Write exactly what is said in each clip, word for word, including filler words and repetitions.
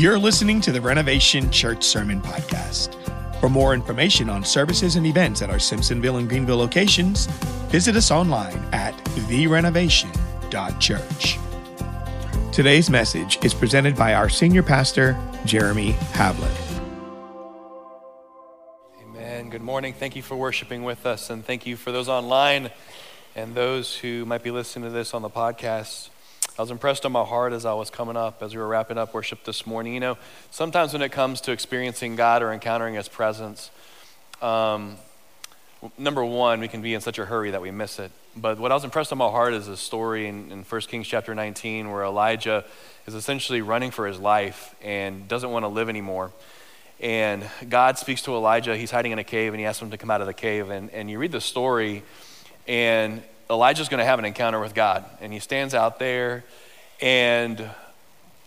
You're listening to the Renovation Church Sermon Podcast. For more information on services and events at our Simpsonville and Greenville locations, visit us online at the renovation dot church. Today's message is presented by our senior pastor, Jeremy Havlick. Amen. Good morning. Thank you for worshiping with us, and thank you for those online and those who might be listening to this on the podcast. I was impressed on my heart as I was coming up, as we were wrapping up worship this morning. You know, sometimes when it comes to experiencing God or encountering His presence, um, number one, we can be in such a hurry that we miss it. But what I was impressed on my heart is a story in, in First Kings chapter nineteen where Elijah is essentially running for his life and doesn't want to live anymore. And God speaks to Elijah. He's hiding in a cave, and He asks him to come out of the cave. And, and you read the story, and Elijah's going to have an encounter with God, and he stands out there, and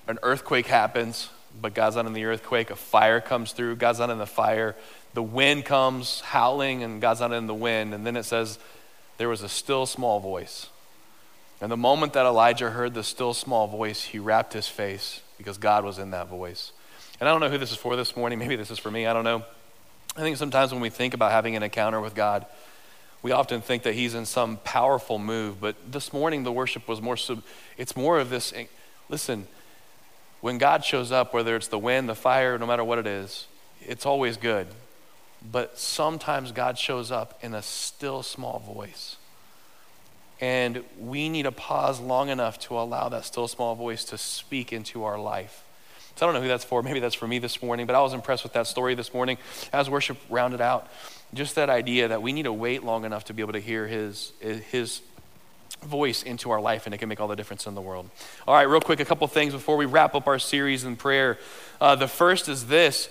an earthquake happens, but God's not in the earthquake. A fire comes through, God's not in the fire. The wind comes howling, and God's not in the wind. And then it says, there was a still small voice. And the moment that Elijah heard the still small voice, he wrapped his face because God was in that voice. And I don't know who this is for this morning. Maybe this is for me, I don't know. I think sometimes when we think about having an encounter with God, we often think that He's in some powerful move, but this morning the worship was more, sub- it's more of this, listen, when God shows up, whether it's the wind, the fire, no matter what it is, it's always good. But sometimes God shows up in a still small voice. And we need to pause long enough to allow that still small voice to speak into our life. So I don't know who that's for. Maybe that's for me this morning, but I was impressed with that story this morning as worship rounded out. Just that idea that we need to wait long enough to be able to hear his his voice into our life, and it can make all the difference in the world. All right, real quick, a couple things before we wrap up our series in prayer. Uh, the first is this.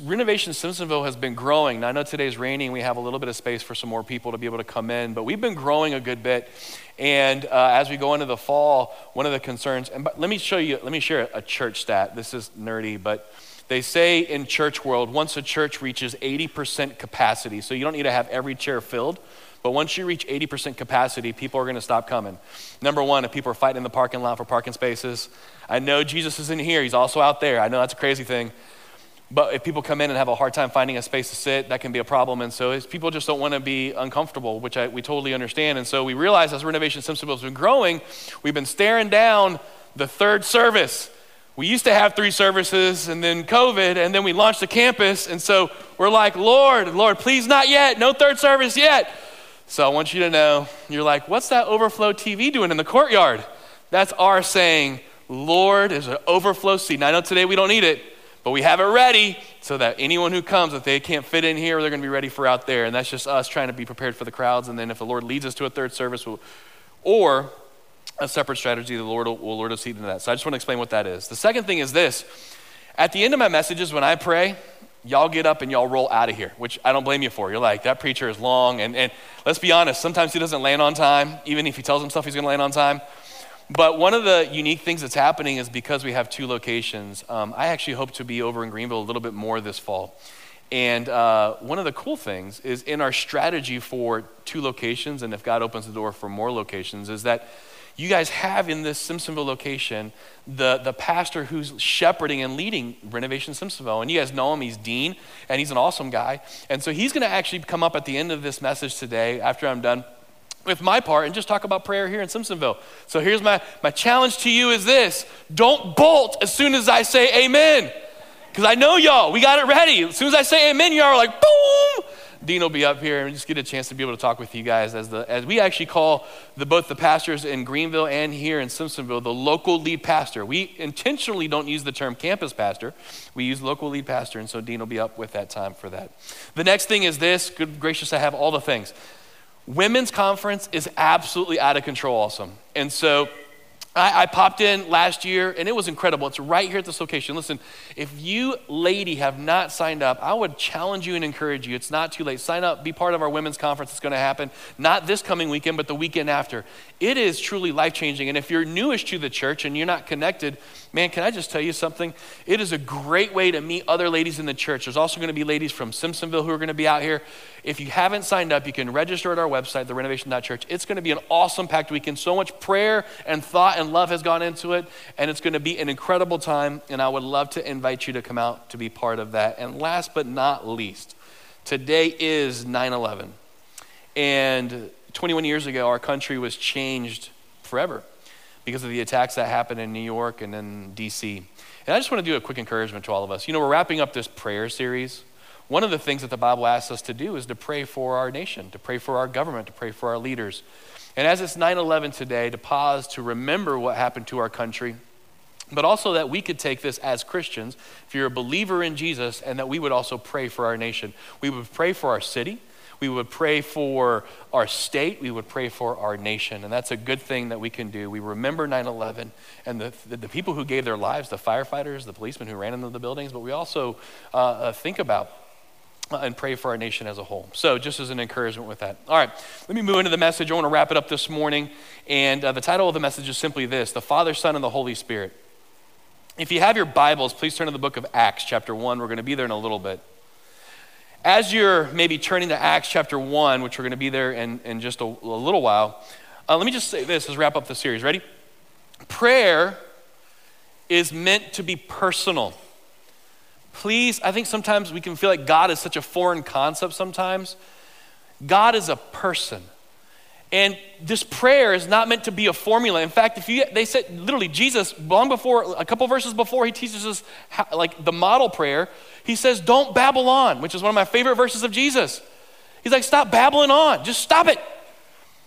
Renovation Simpsonville has been growing. Now, I know today's raining. We have a little bit of space for some more people to be able to come in, but we've been growing a good bit. And uh, as we go into the fall, one of the concerns, and let me show you, let me share a church stat. This is nerdy, but they say in church world, once a church reaches eighty percent capacity, so you don't need to have every chair filled, but once you reach eighty percent capacity, people are going to stop coming. Number one, if people are fighting in the parking lot for parking spaces, I know Jesus is in here. He's also out there. I know that's a crazy thing. But if people come in and have a hard time finding a space to sit, that can be a problem. And so it's, people just don't want to be uncomfortable, which I, we totally understand. And so we realize as Renovation Simpsonville has been growing, we've been staring down the third service. We used to have three services, and then COVID, and then we launched the campus. And so we're like, Lord, Lord, please not yet. No third service yet. So I want you to know, you're like, what's that overflow T V doing in the courtyard? That's our saying, Lord, there's an overflow seat. Now I know today we don't need it, but we have it ready so that anyone who comes, if they can't fit in here, they're going to be ready for out there. And that's just us trying to be prepared for the crowds. And then if the Lord leads us to a third service, we'll, or a separate strategy, the Lord will, will Lord us lead into that. So I just want to explain what that is. The second thing is this. At the end of my messages, when I pray, y'all get up and y'all roll out of here, which I don't blame you for. You're like, that preacher is long. And, and let's be honest, sometimes he doesn't land on time, even if he tells himself he's going to land on time. But one of the unique things that's happening is because we have two locations, um, I actually hope to be over in Greenville a little bit more this fall. And uh, one of the cool things is in our strategy for two locations, and if God opens the door for more locations, is that you guys have in this Simpsonville location the, the pastor who's shepherding and leading Renovation Simpsonville. And you guys know him, he's Dean, and he's an awesome guy. And so he's gonna actually come up at the end of this message today after I'm done with my part and just talk about prayer here in Simpsonville. So here's my, my challenge to you is this: don't bolt as soon as I say amen. Because I know y'all, we got it ready. As soon as I say amen, y'all are like, boom! Dean will be up here and just get a chance to be able to talk with you guys as the as we actually call the both the pastors in Greenville and here in Simpsonville the local lead pastor. We intentionally don't use the term campus pastor. We use local lead pastor, and so Dean will be up with that time for that. The next thing is this. Good gracious, I have all the things. Women's conference is absolutely out of control awesome. And so I, I popped in last year, and it was incredible. It's right here at this location. Listen, if you, lady, have not signed up, I would challenge you and encourage you. It's not too late. Sign up. Be part of our women's conference that's going to happen, not this coming weekend, but the weekend after. It is truly life-changing, and if you're newish to the church and you're not connected, man, can I just tell you something? It is a great way to meet other ladies in the church. There's also going to be ladies from Simpsonville who are going to be out here. If you haven't signed up, you can register at our website, the renovation dot church. It's going to be an awesome packed weekend. So much prayer and thought and and love has gone into it, and it's going to be an incredible time, and I would love to invite you to come out to be part of that. And last but not least, today is nine eleven, and twenty-one years ago, our country was changed forever because of the attacks that happened in New York and in D C And I just want to do a quick encouragement to all of us. You know, we're wrapping up this prayer series. One of the things that the Bible asks us to do is to pray for our nation, to pray for our government, to pray for our leaders. And as it's nine eleven today, to pause to remember what happened to our country, but also that we could take this as Christians, if you're a believer in Jesus, and that we would also pray for our nation. We would pray for our city. We would pray for our state. We would pray for our nation. And that's a good thing that we can do. We remember nine eleven and the, the, the people who gave their lives, the firefighters, the policemen who ran into the buildings, but we also uh, uh, think about and pray for our nation as a whole. So just as an encouragement with that. All right, let me move into the message. I want to wrap it up this morning. And uh, the title of the message is simply this: The Father, Son, and the Holy Spirit. If you have your Bibles, please turn to the book of Acts chapter one. We're going to be there in a little bit. As you're maybe turning to Acts chapter one, which we're going to be there in, in just a, a little while, uh, let me just say this as wrap up the series. Ready? Prayer is meant to be personal. Please, I think sometimes we can feel like God is such a foreign concept sometimes. God is a person. And this prayer is not meant to be a formula. In fact, if you, they said literally Jesus, long before, a couple verses before he teaches us how, like the model prayer, he says, don't babble on, which is one of my favorite verses of Jesus. He's like, stop babbling on, just stop it.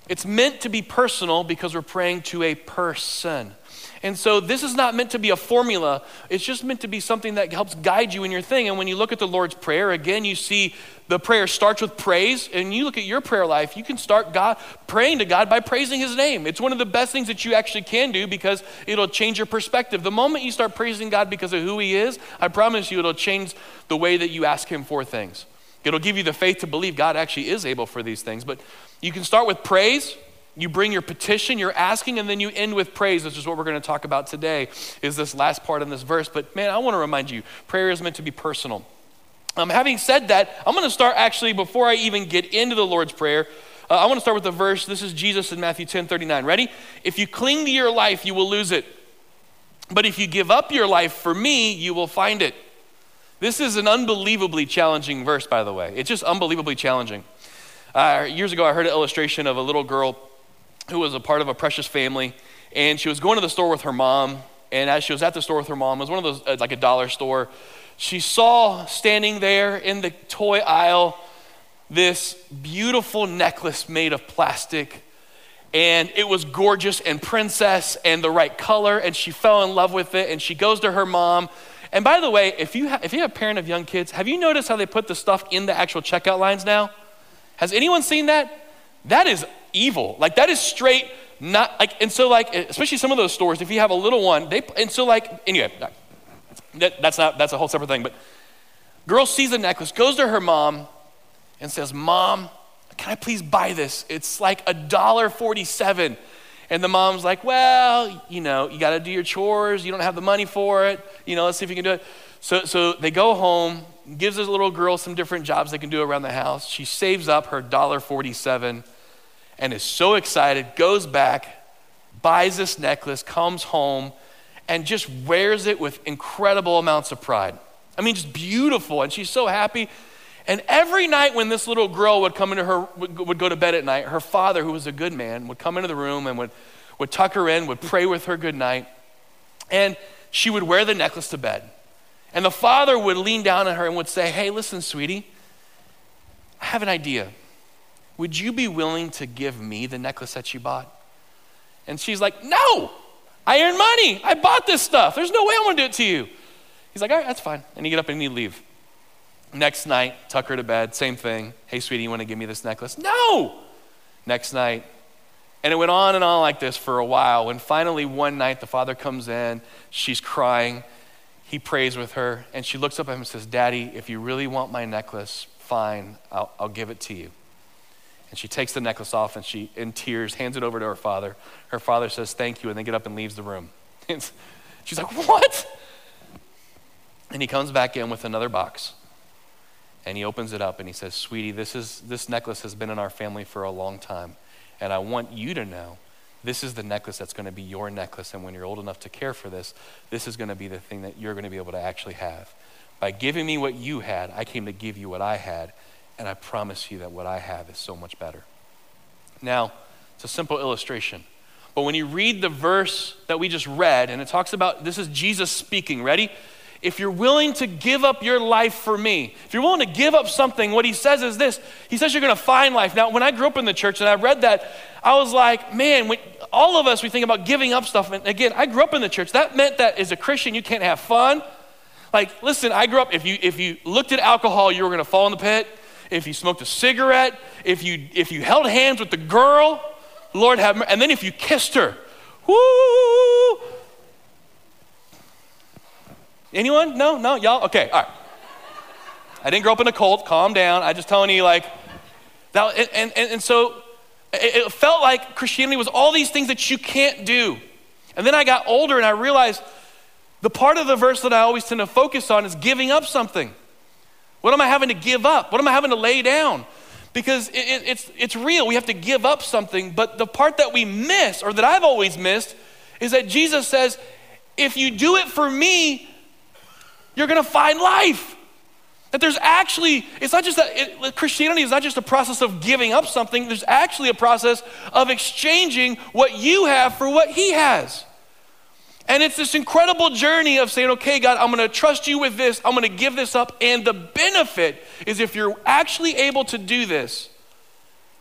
It's meant to be personal because we're praying to a person. And so this is not meant to be a formula. It's just meant to be something that helps guide you in your thing. And when you look at the Lord's Prayer, again, you see the prayer starts with praise. And you look at your prayer life, you can start God praying to God by praising his name. It's one of the best things that you actually can do because it'll change your perspective. The moment you start praising God because of who he is, I promise you it'll change the way that you ask him for things. It'll give you the faith to believe God actually is able for these things. But you can start with praise. You bring your petition, you're asking, and then you end with praise, which is what we're going to talk about today, is this last part in this verse. But man, I want to remind you, prayer is meant to be personal. Um, having said that, I'm going to start actually, before I even get into the Lord's Prayer, uh, I want to start with the verse. This is Jesus in Matthew ten thirty-nine. Ready? If you cling to your life, you will lose it. But if you give up your life for me, you will find it. This is an unbelievably challenging verse, by the way. It's just unbelievably challenging. Uh, years ago, I heard an illustration of a little girl who was a part of a precious family, and she was going to the store with her mom, and as she was at the store with her mom, it was one of those, uh, like a dollar store, she saw standing there in the toy aisle this beautiful necklace made of plastic, and it was gorgeous and princess and the right color, and she fell in love with it, and she goes to her mom. And by the way, if you ha- if you have a parent of young kids, have you noticed how they put the stuff in the actual checkout lines now? Has anyone seen that? That is evil. Like that is straight not like, and so like, especially some of those stores, if you have a little one, they, and so like, anyway, that, that's not, that's a whole separate thing, but girl sees the necklace, goes to her mom and says, Mom, can I please buy this? It's like a dollar forty-seven. And the mom's like, well, you know, you got to do your chores. You don't have the money for it. You know, let's see if you can do it. So, so they go home, gives this little girl some different jobs they can do around the house. She saves up her dollar forty-seven. And is so excited, goes back, buys this necklace, comes home, and just wears it with incredible amounts of pride. I mean, just beautiful, and she's so happy. And every night when this little girl would come into her, would go to bed at night, her father, who was a good man, would come into the room and would, would tuck her in, would pray with her good night, and she would wear the necklace to bed. And the father would lean down on her and would say, hey, listen, sweetie, I have an idea. Would you be willing to give me the necklace that you bought? And she's like, no, I earn money. I bought this stuff. There's no way I want to do it to you. He's like, all right, that's fine. And he'd get up and he'd leave. Next night, tuck her to bed, same thing. Hey, sweetie, you want to give me this necklace? No. Next night. And it went on and on like this for a while. And finally, one night, the father comes in. She's crying. He prays with her. And she looks up at him and says, Daddy, if you really want my necklace, fine, I'll, I'll give it to you. And she takes the necklace off and she, in tears, hands it over to her father. Her father says, thank you, and then get up and leaves the room. And she's like, what? And he comes back in with another box and he opens it up and he says, sweetie, this is this necklace has been in our family for a long time. And I want you to know This is the necklace that's going to be your necklace, and when you're old enough to care for this, this is going to be the thing that you're going to be able to actually have. By giving me what you had, I came to give you what I had, and I promise you that what I have is so much better. Now, it's a simple illustration, but when you read the verse that we just read, and it talks about, this is Jesus speaking, ready? If you're willing to give up your life for me, if you're willing to give up something, what he says is this. He says you're going to find life. Now, when I grew up in the church and I read that, I was like, man, when, all of us, we think about giving up stuff. And again, I grew up in the church. That meant that as a Christian, you can't have fun. Like, listen, I grew up, if you if you looked at alcohol, you were going to fall in the pit. If you smoked a cigarette, if you if you held hands with the girl, Lord have mercy. And then if you kissed her, whoo. Anyone? No? No? Y'all? Okay, all right. I didn't grow up in a cult. Calm down. I'm just telling you, like, that, and, and, and so it, it felt like Christianity was all these things that you can't do. And then I got older and I realized the part of the verse that I always tend to focus on is giving up something. What am I having to give up? What am I having to lay down? Because it, it, it's it's real. We have to give up something. But the part that we miss, or that I've always missed, is that Jesus says, if you do it for me, you're going to find life. That there's actually, it's not just that, it, Christianity is not just a process of giving up something. There's actually a process of exchanging what you have for what he has. And it's this incredible journey of saying, okay, God, I'm going to trust you with this. I'm going to give this up. And the benefit is if you're actually able to do this,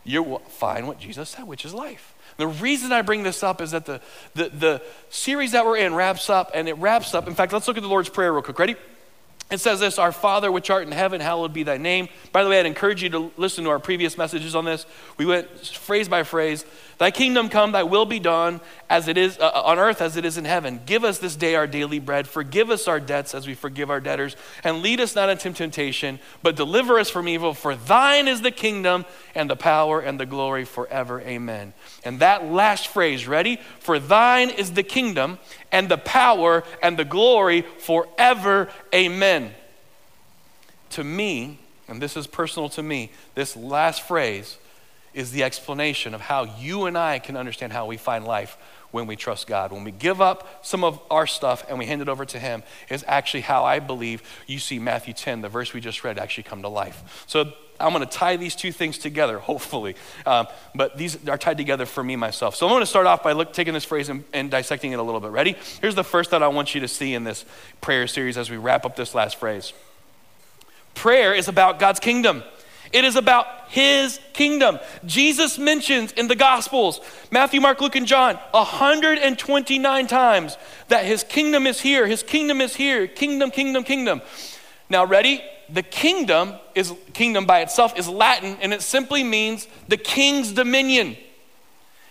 you'll find what Jesus said, which is life. The reason I bring this up is that the, the the series that we're in wraps up, and it wraps up. In fact, let's look at the Lord's Prayer real quick. Ready? It says this, our Father, which art in heaven, hallowed be thy name. By the way, I'd encourage you to listen to our previous messages on this. We went phrase by phrase. Thy kingdom come, thy will be done as it is uh, on earth as it is in heaven. Give us this day our daily bread. Forgive us our debts as we forgive our debtors. And lead us not into temptation, but deliver us from evil. For thine is the kingdom and the power and the glory forever. Amen. And that last phrase, ready? For thine is the kingdom and the power and the glory forever. Amen. To me, and this is personal to me, this last phrase is the explanation of how you and I can understand how we find life when we trust God. When we give up some of our stuff and we hand it over to him, is actually how I believe you see Matthew ten, the verse we just read, actually come to life. So I'm gonna tie these two things together, hopefully. Um, but these are tied together for me, myself. So I'm gonna start off by look, taking this phrase and, and dissecting it a little bit. Ready? Here's the first thought I want you to see in this prayer series as we wrap up this last phrase. Prayer is about God's kingdom. It is about his kingdom. Jesus mentions in the Gospels, Matthew, Mark, Luke, and John, one hundred twenty-nine times that his kingdom is here, his kingdom is here, kingdom, kingdom, kingdom. Now, ready? The kingdom is kingdom by itself is Latin, and it simply means the king's dominion.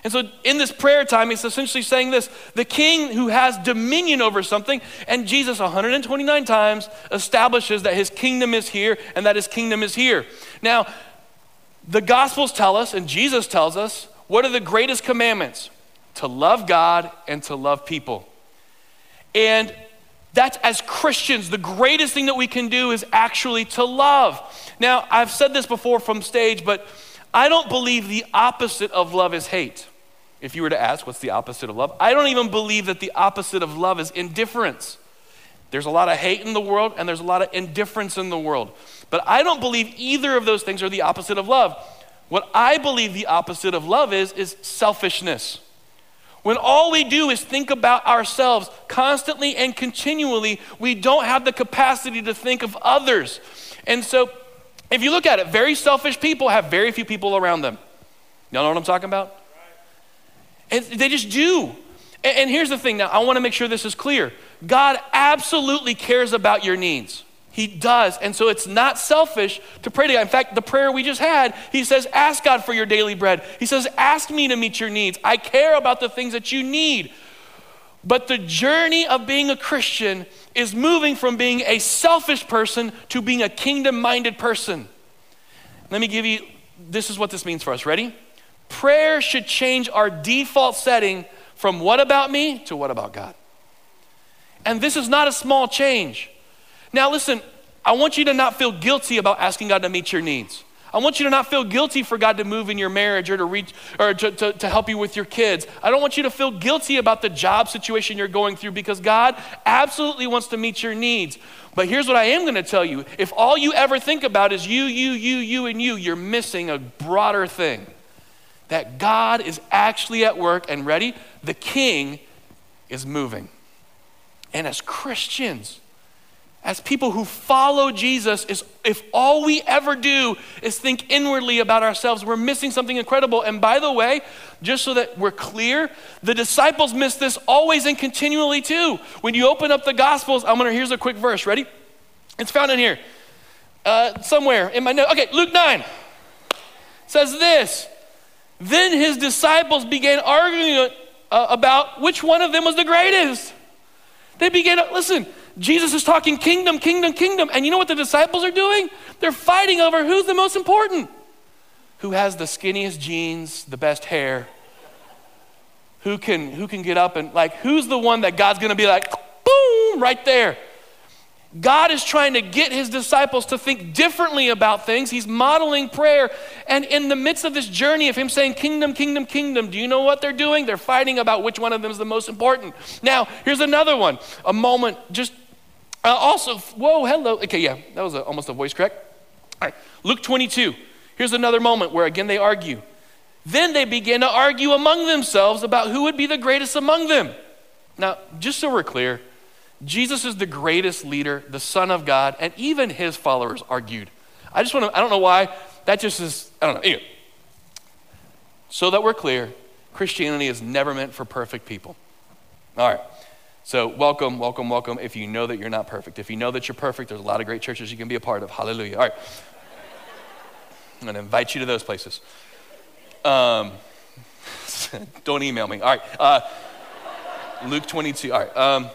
And so in this prayer time, he's essentially saying this, the king who has dominion over something, and Jesus one hundred twenty-nine times establishes that his kingdom is here and that his kingdom is here. Now, the Gospels tell us, and Jesus tells us, what are the greatest commandments? To love God and to love people. And that's, as Christians, the greatest thing that we can do is actually to love. Now, I've said this before from stage, but I don't believe the opposite of love is hate. If you were to ask, what's the opposite of love? I don't even believe that the opposite of love is indifference. There's a lot of hate in the world, and there's a lot of indifference in the world. But I don't believe either of those things are the opposite of love. What I believe the opposite of love is, is selfishness. When all we do is think about ourselves constantly and continually, we don't have the capacity to think of others. And so, if you look at it, very selfish people have very few people around them. Y'all know what I'm talking about? And they just do. And, and here's the thing now, I wanna make sure this is clear. God absolutely cares about your needs. He does, and so it's not selfish to pray to God. In fact, the prayer we just had, he says, ask God for your daily bread. He says, ask me to meet your needs. I care about the things that you need. But the journey of being a Christian is moving from being a selfish person to being a kingdom-minded person. Let me give you, this is what this means for us, ready? Prayer should change our default setting from what about me to what about God. And this is not a small change. Now listen, I want you to not feel guilty about asking God to meet your needs. I want you to not feel guilty for God to move in your marriage or to reach or to, to, to help you with your kids. I don't want you to feel guilty about the job situation you're going through, because God absolutely wants to meet your needs. But here's what I am going to tell you. If all you ever think about is you, you, you, you, and you, you're missing a broader thing. That God is actually at work, and ready? The King is moving. And as Christians, as people who follow Jesus, is if all we ever do is think inwardly about ourselves, we're missing something incredible. And by the way, just so that we're clear, the disciples miss this always and continually too. When you open up the Gospels, I'm gonna, here's a quick verse, ready? It's found in here, uh, somewhere in my notes. Okay, Luke nine says this. Then his disciples began arguing uh, about which one of them was the greatest. They began, listen, Jesus is talking kingdom, kingdom, kingdom. And you know what the disciples are doing? They're fighting over who's the most important. Who has the skinniest jeans, the best hair? Who can, who can get up and like, who's the one that God's gonna be like, boom, right there. God is trying to get his disciples to think differently about things. He's modeling prayer. And in the midst of this journey of him saying kingdom, kingdom, kingdom, do you know what they're doing? They're fighting about which one of them is the most important. Now, here's another one, a moment, just uh, also, whoa, hello. Okay, yeah, that was a, almost a voice crack. All right, Luke twenty-two. Here's another moment where again they argue. Then they begin to argue among themselves about who would be the greatest among them. Now, just so we're clear, Jesus is the greatest leader, the Son of God, and even his followers argued. I just want to, I don't know why, that just is, I don't know. Anyway. So that we're clear, Christianity is never meant for perfect people. All right, so welcome, welcome, welcome if you know that you're not perfect. If you know that you're perfect, there's a lot of great churches you can be a part of. Hallelujah. All right, I'm gonna invite you to those places. Um, don't email me. All right, uh, Luke twenty-two, all right. Um,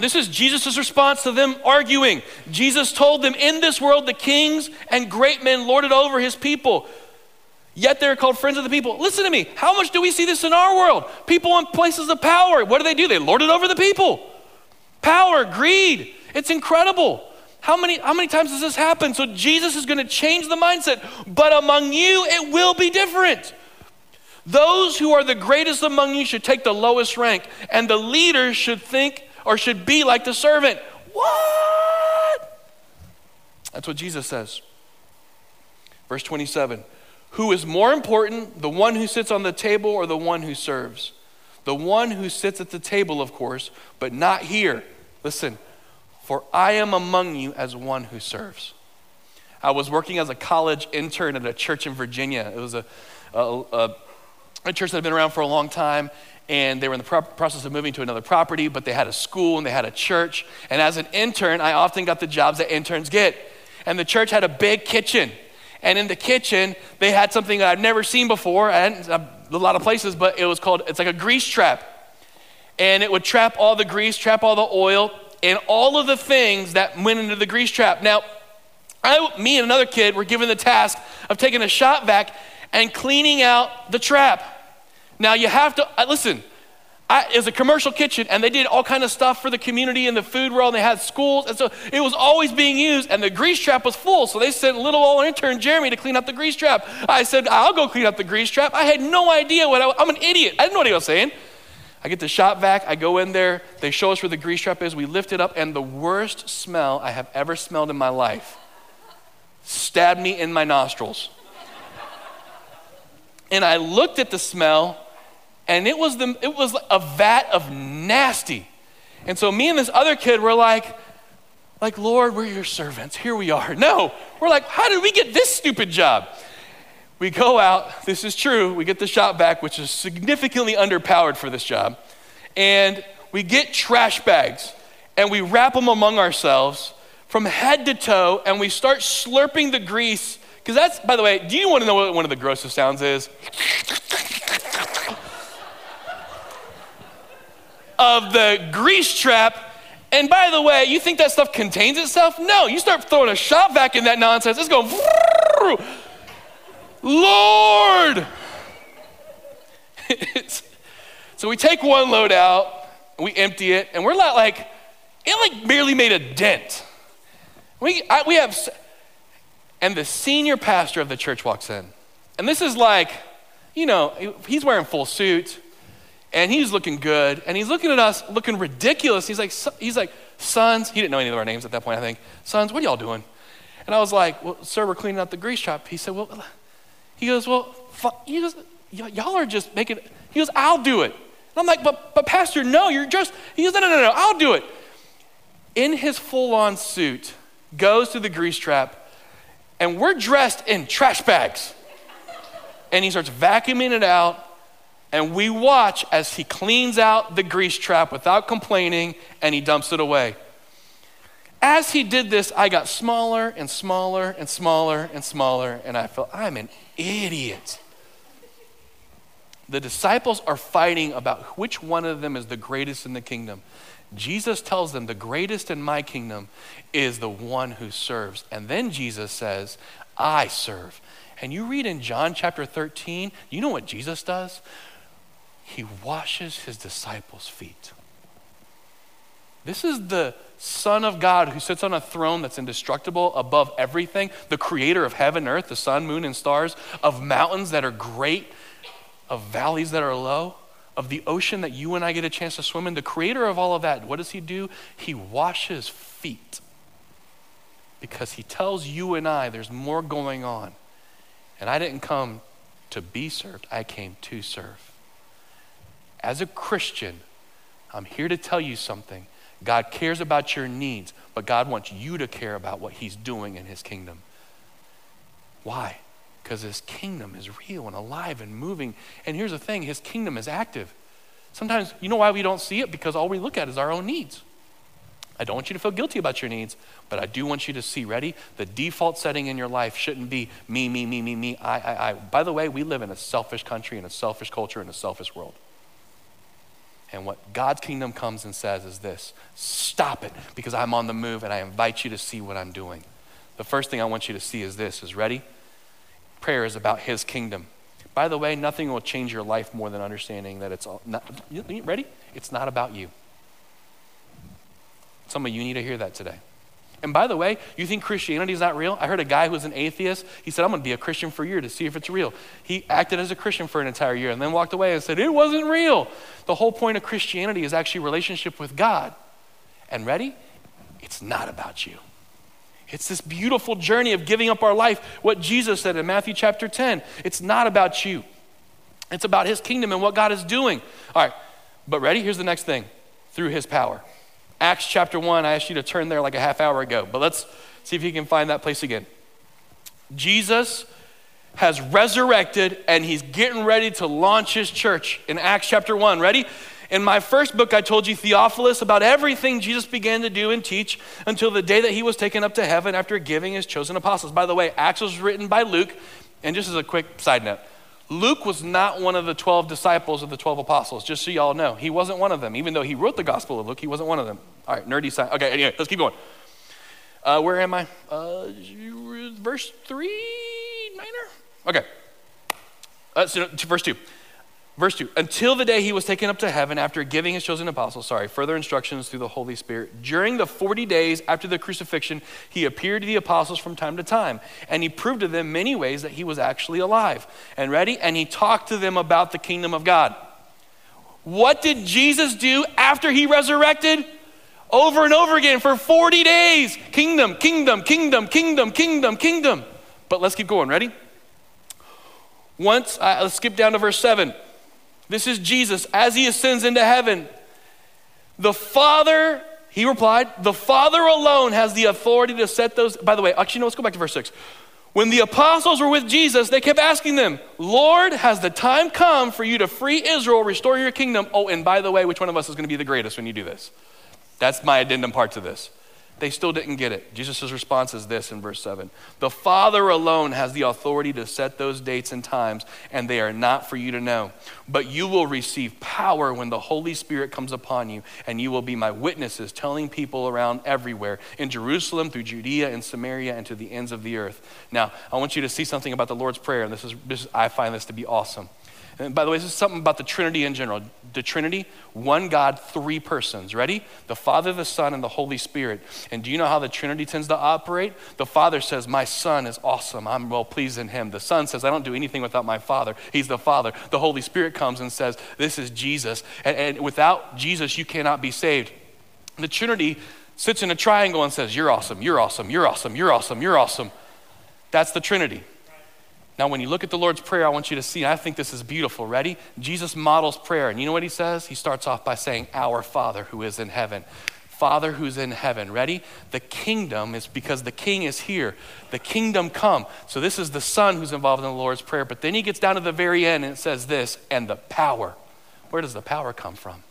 This is Jesus' response to them arguing. Jesus told them, in this world, the kings and great men lorded over his people, yet they're called friends of the people. Listen to me, how much do we see this in our world? People in places of power, what do they do? They lord it over the people. Power, greed, it's incredible. How many, how many times does this happen? So Jesus is gonna change the mindset, but among you, it will be different. Those who are the greatest among you should take the lowest rank, and the leader should think or should be like the servant. What? That's what Jesus says. Verse twenty-seven, who is more important, the one who sits on the table or the one who serves? The one who sits at the table, of course, but not here. Listen, for I am among you as one who serves. I was working as a college intern at a church in Virginia. It was a, a, a, a church that had been around for a long time, and they were in the pro- process of moving to another property, but they had a school and they had a church. And as an intern, I often got the jobs that interns get. And the church had a big kitchen. And in the kitchen, they had something that I've never seen before. I hadn't I've, a lot of places, but it was called, it's like a grease trap. And it would trap all the grease, trap all the oil, and all of the things that went into the grease trap. Now, I, me and another kid were given the task of taking a shop vac and cleaning out the trap. Now you have to, uh, listen, I, it was a commercial kitchen and they did all kind of stuff for the community and the food world, and they had schools, and so it was always being used, and the grease trap was full, so they sent little old intern Jeremy to clean up the grease trap. I said, I'll go clean up the grease trap. I had no idea what, I, I'm an idiot. I didn't know what he was saying. I get the shop vac, I go in there, they show us where the grease trap is, we lift it up, and the worst smell I have ever smelled in my life stabbed me in my nostrils. And I looked at the smell, and it was the it was a vat of nasty. And so me and this other kid were like, like, Lord, we're your servants. Here we are. No, we're like, how did we get this stupid job? We go out, this is true, we get the shop back, which is significantly underpowered for this job. And we get trash bags, and we wrap them among ourselves from head to toe, and we start slurping the grease. Because that's, by the way, do you want to know what one of the grossest sounds is? Of the grease trap. And by the way, you think that stuff contains itself? No, you start throwing a shop vac in that nonsense, it's going, Lord. So we take one load out, we empty it, and we're not like, it like barely made a dent. We I, we have... And the senior pastor of the church walks in. And this is like, you know, he's wearing full suit and he's looking good. And he's looking at us looking ridiculous. He's like, he's like, sons, he didn't know any of our names at that point, I think. Sons, what are y'all doing? And I was like, well, sir, we're cleaning out the grease trap. He said, well, he goes, well, he goes, y'all are just making, he goes, I'll do it. And I'm like, but, but pastor, no, you're just, he goes, no, no, no, no, I'll do it. In his full-on suit, goes to the grease trap, and we're dressed in trash bags. And he starts vacuuming it out, and we watch as he cleans out the grease trap without complaining, and he dumps it away. As he did this, I got smaller and smaller and smaller and smaller, and I felt, I'm an idiot. The disciples are fighting about which one of them is the greatest in the kingdom. Jesus tells them the greatest in my kingdom is the one who serves. And then Jesus says, I serve. And you read in John chapter thirteen, you know what Jesus does? He washes his disciples' feet. This is the Son of God who sits on a throne that's indestructible above everything, the creator of heaven, earth, the sun, moon, and stars, of mountains that are great, of valleys that are low, of the ocean that you and I get a chance to swim in, the creator of all of that. What does he do? He washes feet because he tells you and I there's more going on. And I didn't come to be served, I came to serve. As a Christian, I'm here to tell you something. God cares about your needs, but God wants you to care about what he's doing in his kingdom. Why? Because his kingdom is real and alive and moving. And here's the thing, his kingdom is active. Sometimes, you know why we don't see it? Because all we look at is our own needs. I don't want you to feel guilty about your needs, but I do want you to see, ready? The default setting in your life shouldn't be me, me, me, me, me, I, I, I. By the way, we live in a selfish country, in a selfish culture, in a selfish world. And what God's kingdom comes and says is this, stop it, because I'm on the move and I invite you to see what I'm doing. The first thing I want you to see is this, is ready? Prayer is about his kingdom. By the way, nothing will change your life more than understanding that it's all, not, ready? It's not about you. Some of you need to hear that today. And by the way, you think Christianity is not real? I heard a guy who was an atheist. He said, I'm gonna be a Christian for a year to see if it's real. He acted as a Christian for an entire year and then walked away and said, it wasn't real. The whole point of Christianity is actually relationship with God. And ready? It's not about you. It's this beautiful journey of giving up our life. What Jesus said in Matthew chapter ten, it's not about you. It's about his kingdom and what God is doing. All right, but ready? Here's the next thing, through his power. Acts chapter one, I asked you to turn there like a half hour ago, but let's see if you can find that place again. Jesus has resurrected and he's getting ready to launch his church in Acts chapter one, ready? In my first book, I told you, Theophilus, about everything Jesus began to do and teach until the day that he was taken up to heaven after giving his chosen apostles. By the way, Acts was written by Luke, and just as a quick side note, Luke was not one of the twelve disciples of the twelve apostles, just so y'all know. He wasn't one of them, even though he wrote the Gospel of Luke, he wasn't one of them. All right, nerdy side. Okay, anyway, let's keep going. Uh, where am I? Uh, verse three, niner? Okay, uh, so verse two. Verse two, until the day he was taken up to heaven after giving his chosen apostles, sorry, further instructions through the Holy Spirit. During the forty days after the crucifixion, he appeared to the apostles from time to time, and he proved to them many ways that he was actually alive. And ready? And he talked to them about the kingdom of God. What did Jesus do after he resurrected? Over and over again for forty days. Kingdom, kingdom, kingdom, kingdom, kingdom, kingdom. But let's keep going, ready? Once, uh, let's skip down to verse seven. This is Jesus as he ascends into heaven. The Father, he replied, the Father alone has the authority to set those, by the way, actually, no, let's go back to verse six. When the apostles were with Jesus, they kept asking them, Lord, has the time come for you to free Israel, restore your kingdom? Oh, and by the way, which one of us is gonna be the greatest when you do this? That's my addendum part to this. They still didn't get it. Jesus' response is this in verse seven. The Father alone has the authority to set those dates and times, and they are not for you to know. But you will receive power when the Holy Spirit comes upon you, and you will be my witnesses, telling people around everywhere, in Jerusalem, through Judea and Samaria, and to the ends of the earth. Now, I want you to see something about the Lord's Prayer, and this is, this, I find this to be awesome. And by the way, this is something about the Trinity in general. The Trinity, one God, three persons. Ready? The Father, the Son, and the Holy Spirit. And do you know how the Trinity tends to operate? The Father says, my Son is awesome. I'm well pleased in him. The Son says, I don't do anything without my Father. He's the Father. The Holy Spirit comes and says, this is Jesus. And, and without Jesus, you cannot be saved. The Trinity sits in a triangle and says, you're awesome, you're awesome, you're awesome, you're awesome, you're awesome. That's the Trinity. Now, when you look at the Lord's Prayer, I want you to see, I think this is beautiful. Ready? Jesus models prayer. And you know what he says? He starts off by saying, our Father who is in heaven. Father who's in heaven. Ready? The kingdom is because the king is here. The kingdom come. So this is the Son who's involved in the Lord's Prayer. But then he gets down to the very end and it says this, and the power. Where does the power come from?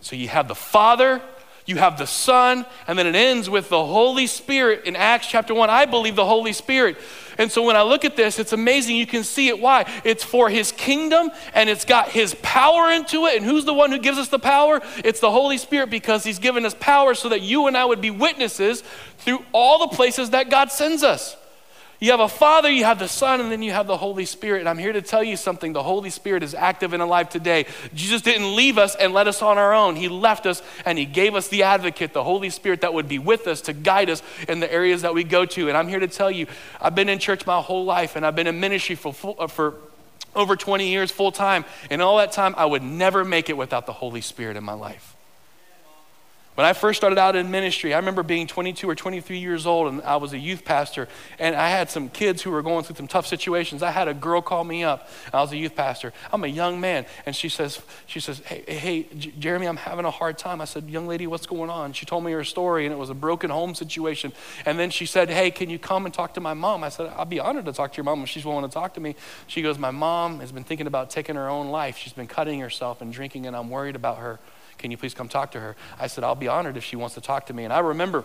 So you have the Father, you have the Son, and then it ends with the Holy Spirit in Acts chapter one. I believe the Holy Spirit. And so when I look at this, it's amazing. You can see it. Why? It's for his kingdom, and it's got his power into it. And who's the one who gives us the power? It's the Holy Spirit, because he's given us power so that you and I would be witnesses through all the places that God sends us. You have a Father, you have the Son, and then you have the Holy Spirit. And I'm here to tell you something. The Holy Spirit is active and alive today. Jesus didn't leave us and let us on our own. He left us and he gave us the advocate, the Holy Spirit, that would be with us to guide us in the areas that we go to. And I'm here to tell you, I've been in church my whole life, and I've been in ministry for full, for over twenty years full time. And all that time, I would never make it without the Holy Spirit in my life. When I first started out in ministry, I remember being twenty-two or twenty-three years old, and I was a youth pastor, and I had some kids who were going through some tough situations. I had a girl call me up. I was a youth pastor. I'm a young man, and she says, she says, hey, hey, Jeremy, I'm having a hard time. I said, young lady, what's going on? She told me her story, and it was a broken home situation. And then she said, hey, can you come and talk to my mom? I said, I'll be honored to talk to your mom if she's willing to talk to me. She goes, my mom has been thinking about taking her own life. She's been cutting herself and drinking, and I'm worried about her. Can you please come talk to her? I said, I'll be honored if she wants to talk to me. And I remember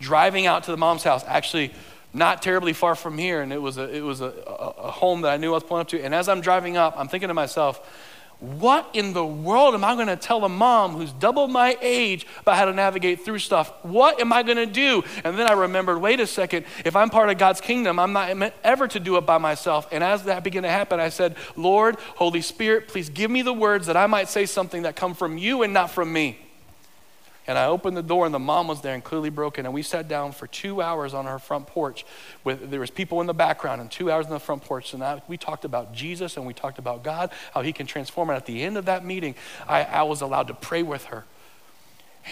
driving out to the mom's house, actually not terribly far from here. And it was a, it was a, a, a home that I knew I was pulling up to. And as I'm driving up, I'm thinking to myself, what in the world am I going to tell a mom who's double my age about how to navigate through stuff? What am I going to do? And then I remembered, wait a second, if I'm part of God's kingdom, I'm not meant ever to do it by myself. And as that began to happen, I said, Lord, Holy Spirit, please give me the words that I might say something that come from you and not from me. And I opened the door, and the mom was there and clearly broken. And we sat down for two hours on her front porch. With there was people in the background, and two hours on the front porch. And I, we talked about Jesus, and we talked about God, how he can transform. And at the end of that meeting, I, I was allowed to pray with her.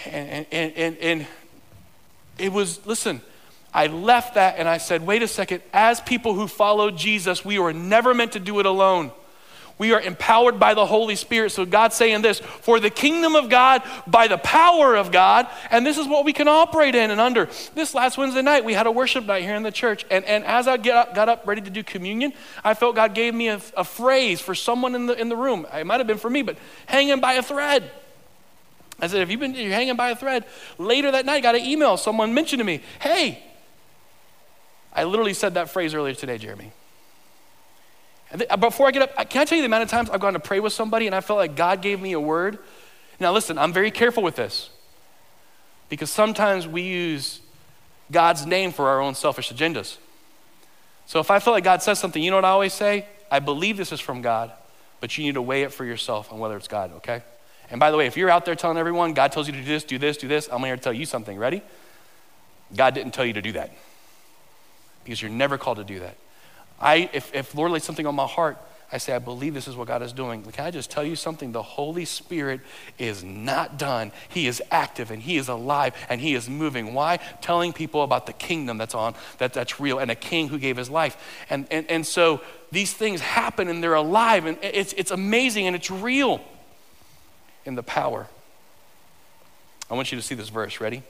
And, and, and, and it was, listen, I left that, and I said, wait a second. As people who follow Jesus, we were never meant to do it alone. We are empowered by the Holy Spirit. So God's saying this, for the kingdom of God, by the power of God, and this is what we can operate in and under. This last Wednesday night, we had a worship night here in the church, and, and as I get up, got up ready to do communion, I felt God gave me a, a phrase for someone in the in the room. It might have been for me, but hanging by a thread. I said, have you been you're hanging by a thread? Later that night, I got an email. Someone mentioned to me, hey, I literally said that phrase earlier today, Jeremy. Before I get up, can I tell you the amount of times I've gone to pray with somebody and I felt like God gave me a word? Now listen, I'm very careful with this, because sometimes we use God's name for our own selfish agendas. So if I feel like God says something, you know what I always say? I believe this is from God, but you need to weigh it for yourself on whether it's God, okay? And by the way, if you're out there telling everyone, God tells you to do this, do this, do this, I'm here to tell you something, ready? God didn't tell you to do that, because you're never called to do that. I, if, if Lord lays something on my heart, I say, I believe this is what God is doing. Can I just tell you something? The Holy Spirit is not done. He is active, and he is alive, and he is moving. Why? Telling people about the kingdom that's on, that, that's real, and a king who gave his life. And, and, and so these things happen, and they're alive, and it's, it's amazing, and it's real. And the power. I want you to see this verse. Ready?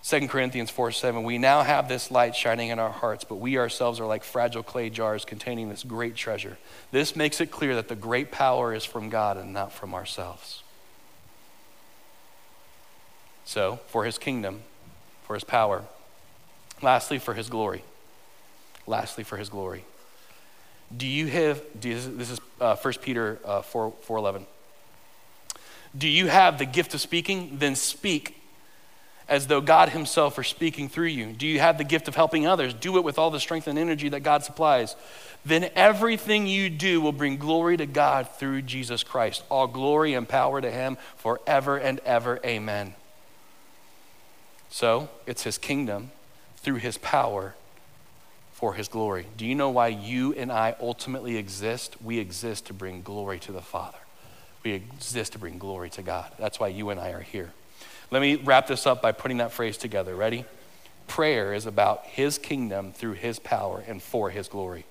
Second Corinthians four seven, we now have this light shining in our hearts, but we ourselves are like fragile clay jars containing this great treasure. This makes it clear that the great power is from God and not from ourselves. So, for his kingdom, for his power. Lastly, for his glory. Lastly, for his glory. Do you have, do you, this is uh, First Peter four eleven. Do you have the gift of speaking? Then speak as though God himself were speaking through you? Do you have the gift of helping others? Do it with all the strength and energy that God supplies. Then everything you do will bring glory to God through Jesus Christ. All glory and power to him forever and ever, amen. So it's his kingdom through his power for his glory. Do you know why you and I ultimately exist? We exist to bring glory to the Father. We exist to bring glory to God. That's why you and I are here. Let me wrap this up by putting that phrase together. Ready? Prayer is about his kingdom through his power and for his glory.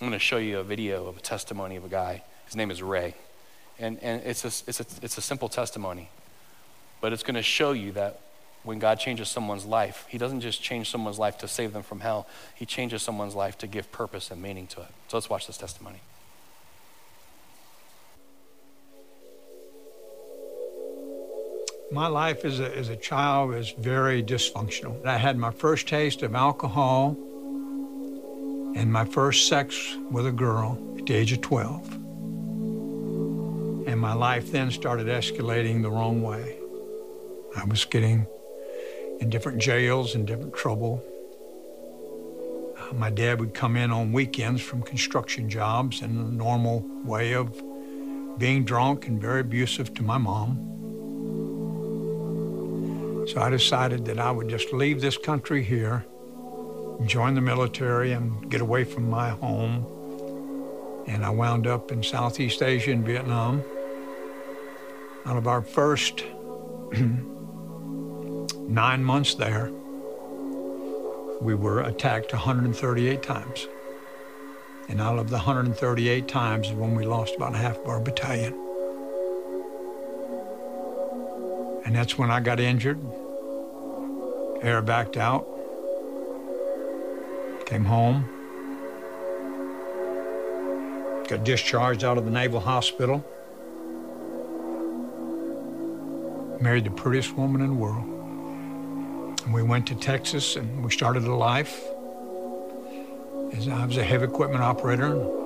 I'm going to show you a video of a testimony of a guy. His name is Ray. And, and it's, a, it's, a, it's a simple testimony, but it's going to show you that when God changes someone's life, he doesn't just change someone's life to save them from hell. He changes someone's life to give purpose and meaning to it. So let's watch this testimony. My life as a, as a child was very dysfunctional. I had my first taste of alcohol and my first sex with a girl at the age of twelve. And my life then started escalating the wrong way. I was getting in different jails and different trouble. Uh, my dad would come in on weekends from construction jobs in the normal way of being drunk and very abusive to my mom. So I decided that I would just leave this country here, join the military, and get away from my home. And I wound up in Southeast Asia and Vietnam. Out of our first nine months there, we were attacked one hundred thirty-eight times. And out of the one hundred thirty-eight times is when we lost about half of our battalion. And that's when I got injured, air backed out, came home, got discharged out of the Naval Hospital, married the prettiest woman in the world. And we went to Texas and we started a life. I was a heavy equipment operator.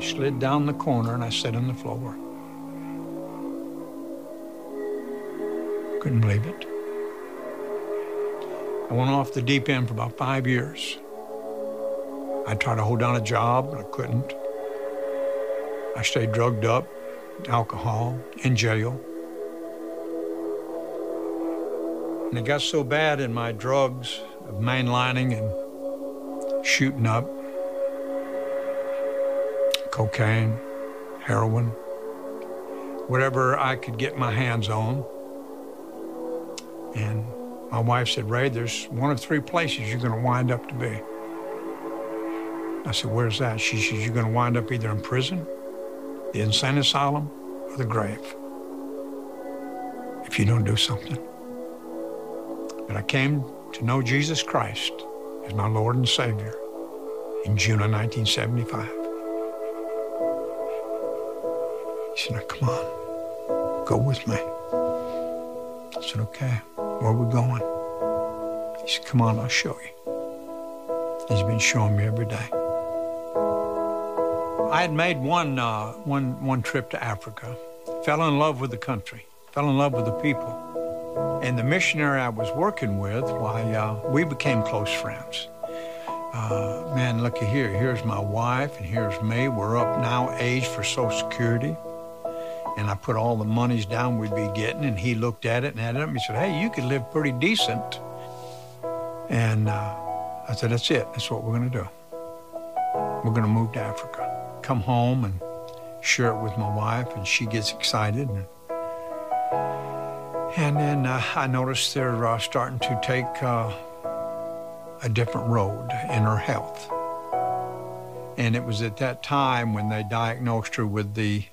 Slid down the corner and I sat on the floor. Couldn't believe it. I went off the deep end for about five years. I tried to hold down a job, but I couldn't. I stayed drugged up, alcohol, in jail. And it got so bad in my drugs of mainlining and shooting up, cocaine, heroin, whatever I could get my hands on. And my wife said, Ray, there's one of three places you're gonna wind up to be. I said, where's that? She said, you're gonna wind up either in prison, the insane asylum, or the grave, if you don't do something. But I came to know Jesus Christ as my Lord and Savior in June of nineteen seventy-five. He said, now, come on, go with me. I said, okay, where are we going? He said, come on, I'll show you. He's been showing me every day. I had made one, uh, one, one trip to Africa, fell in love with the country, fell in love with the people. And the missionary I was working with, why, uh, we became close friends. Uh, man, looky here, here's my wife and here's me. We're up now age for Social Security. And I put all the monies down we'd be getting, and he looked at it and added up and he said, hey, you could live pretty decent. And uh, I said, that's it, that's what we're gonna do. We're gonna move to Africa. Come home and share it with my wife, and she gets excited. And, and then uh, I noticed they're uh, starting to take uh, a different road in her health. And it was at that time when they diagnosed her with the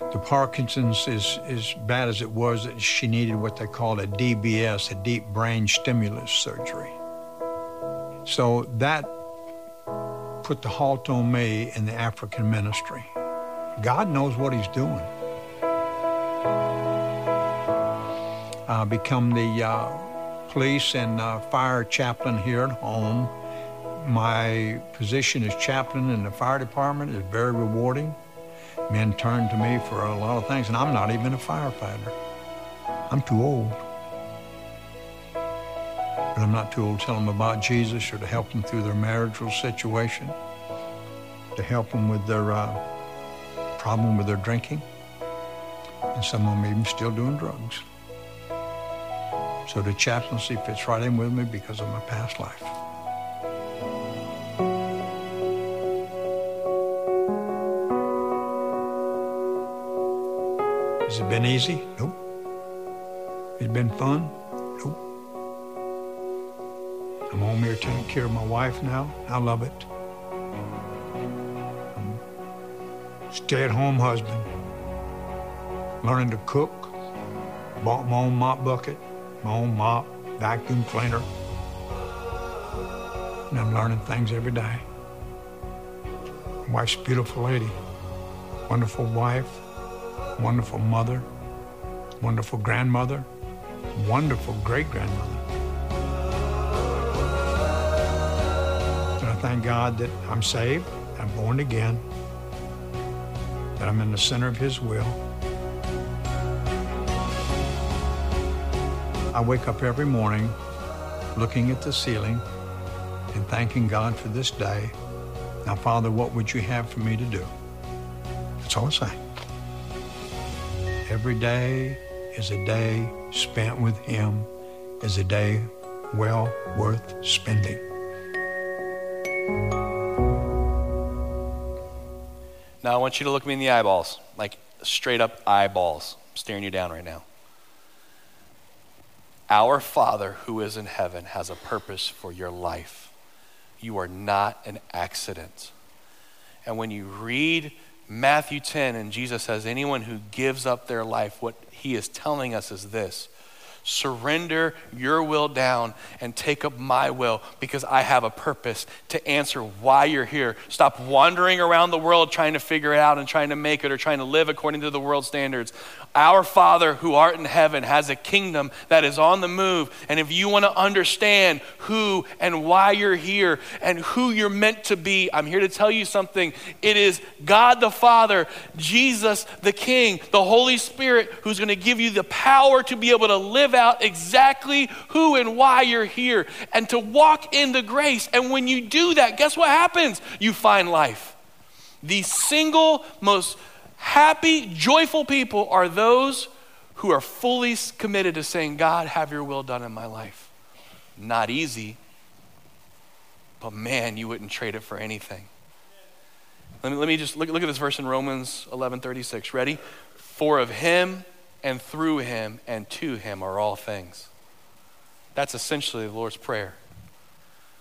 The Parkinson's is as bad as it was that she needed what they called a D B S, a deep brain stimulus surgery. So that put the halt on me in the African ministry. God knows what he's doing. I become the uh, police and uh, fire chaplain here at home. My position as chaplain in the fire department is very rewarding. Men turn to me for a lot of things, and I'm not even a firefighter. I'm too old. But I'm not too old to tell them about Jesus or to help them through their marital situation, to help them with their uh, problem with their drinking. And some of them even still doing drugs. So the chaplaincy fits right in with me because of my past life. Has it been easy? Nope. Has it been fun? Nope. I'm home here taking care of my wife now. I love it. I'm a stay-at-home husband. Learning to cook. Bought my own mop bucket, my own mop, vacuum cleaner. And I'm learning things every day. My wife's a beautiful lady. Wonderful wife. Wonderful mother, wonderful grandmother, wonderful great-grandmother. And I thank God that I'm saved, I'm born again, that I'm in the center of His will. I wake up every morning looking at the ceiling and thanking God for this day. Now, Father, what would you have for me to do? That's all I say. Every day is a day spent with Him, is a day well worth spending. Now I want you to look me in the eyeballs, like straight up eyeballs. I'm staring you down right now. Our Father who is in heaven has a purpose for your life. You are not an accident. And when you read Matthew ten, and Jesus says, anyone who gives up their life, what he is telling us is this: surrender your will down and take up my will, because I have a purpose to answer why you're here. Stop wandering around the world trying to figure it out and trying to make it or trying to live according to the world's standards. Our Father who art in heaven has a kingdom that is on the move. And if you want to understand who and why you're here and who you're meant to be, I'm here to tell you something. It is God the Father, Jesus the King, the Holy Spirit, who's going to give you the power to be able to live out exactly who and why you're here and to walk in the grace. And when you do that, guess what happens? You find life. The single most happy, joyful people are those who are fully committed to saying, God, have your will done in my life. Not easy, but man, you wouldn't trade it for anything. Let me, let me just look, look at this verse in Romans eleven thirty-six. Ready? For of him and through him and to him are all things. That's essentially the Lord's Prayer.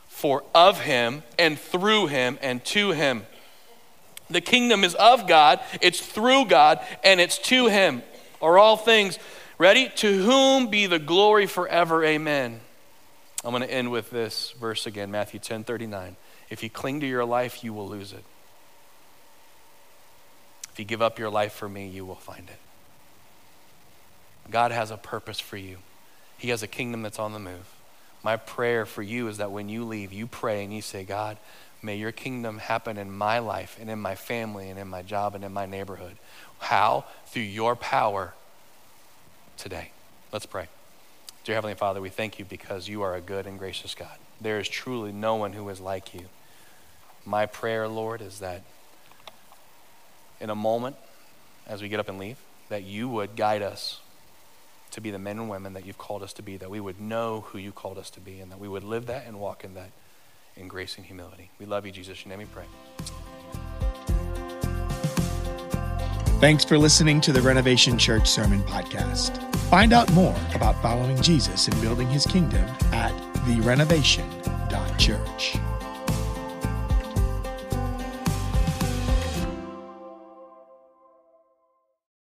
For of him and through him and to him. The kingdom is of God, it's through God, and it's to him are all things. Ready? To whom be the glory forever, amen. I'm gonna end with this verse again, Matthew ten thirty-nine. If you cling to your life, you will lose it. If you give up your life for me, you will find it. God has a purpose for you. He has a kingdom that's on the move. My prayer for you is that when you leave, you pray and you say, God, may your kingdom happen in my life and in my family and in my job and in my neighborhood. How? Through your power today. Let's pray. Dear Heavenly Father, we thank you because you are a good and gracious God. There is truly no one who is like you. My prayer, Lord, is that in a moment, as we get up and leave, that you would guide us to be the men and women that you've called us to be, that we would know who you called us to be, and that we would live that and walk in that in grace and humility. We love you, Jesus. In your name we pray. Thanks for listening to the Renovation Church Sermon Podcast. Find out more about following Jesus and building his kingdom at the renovation dot church.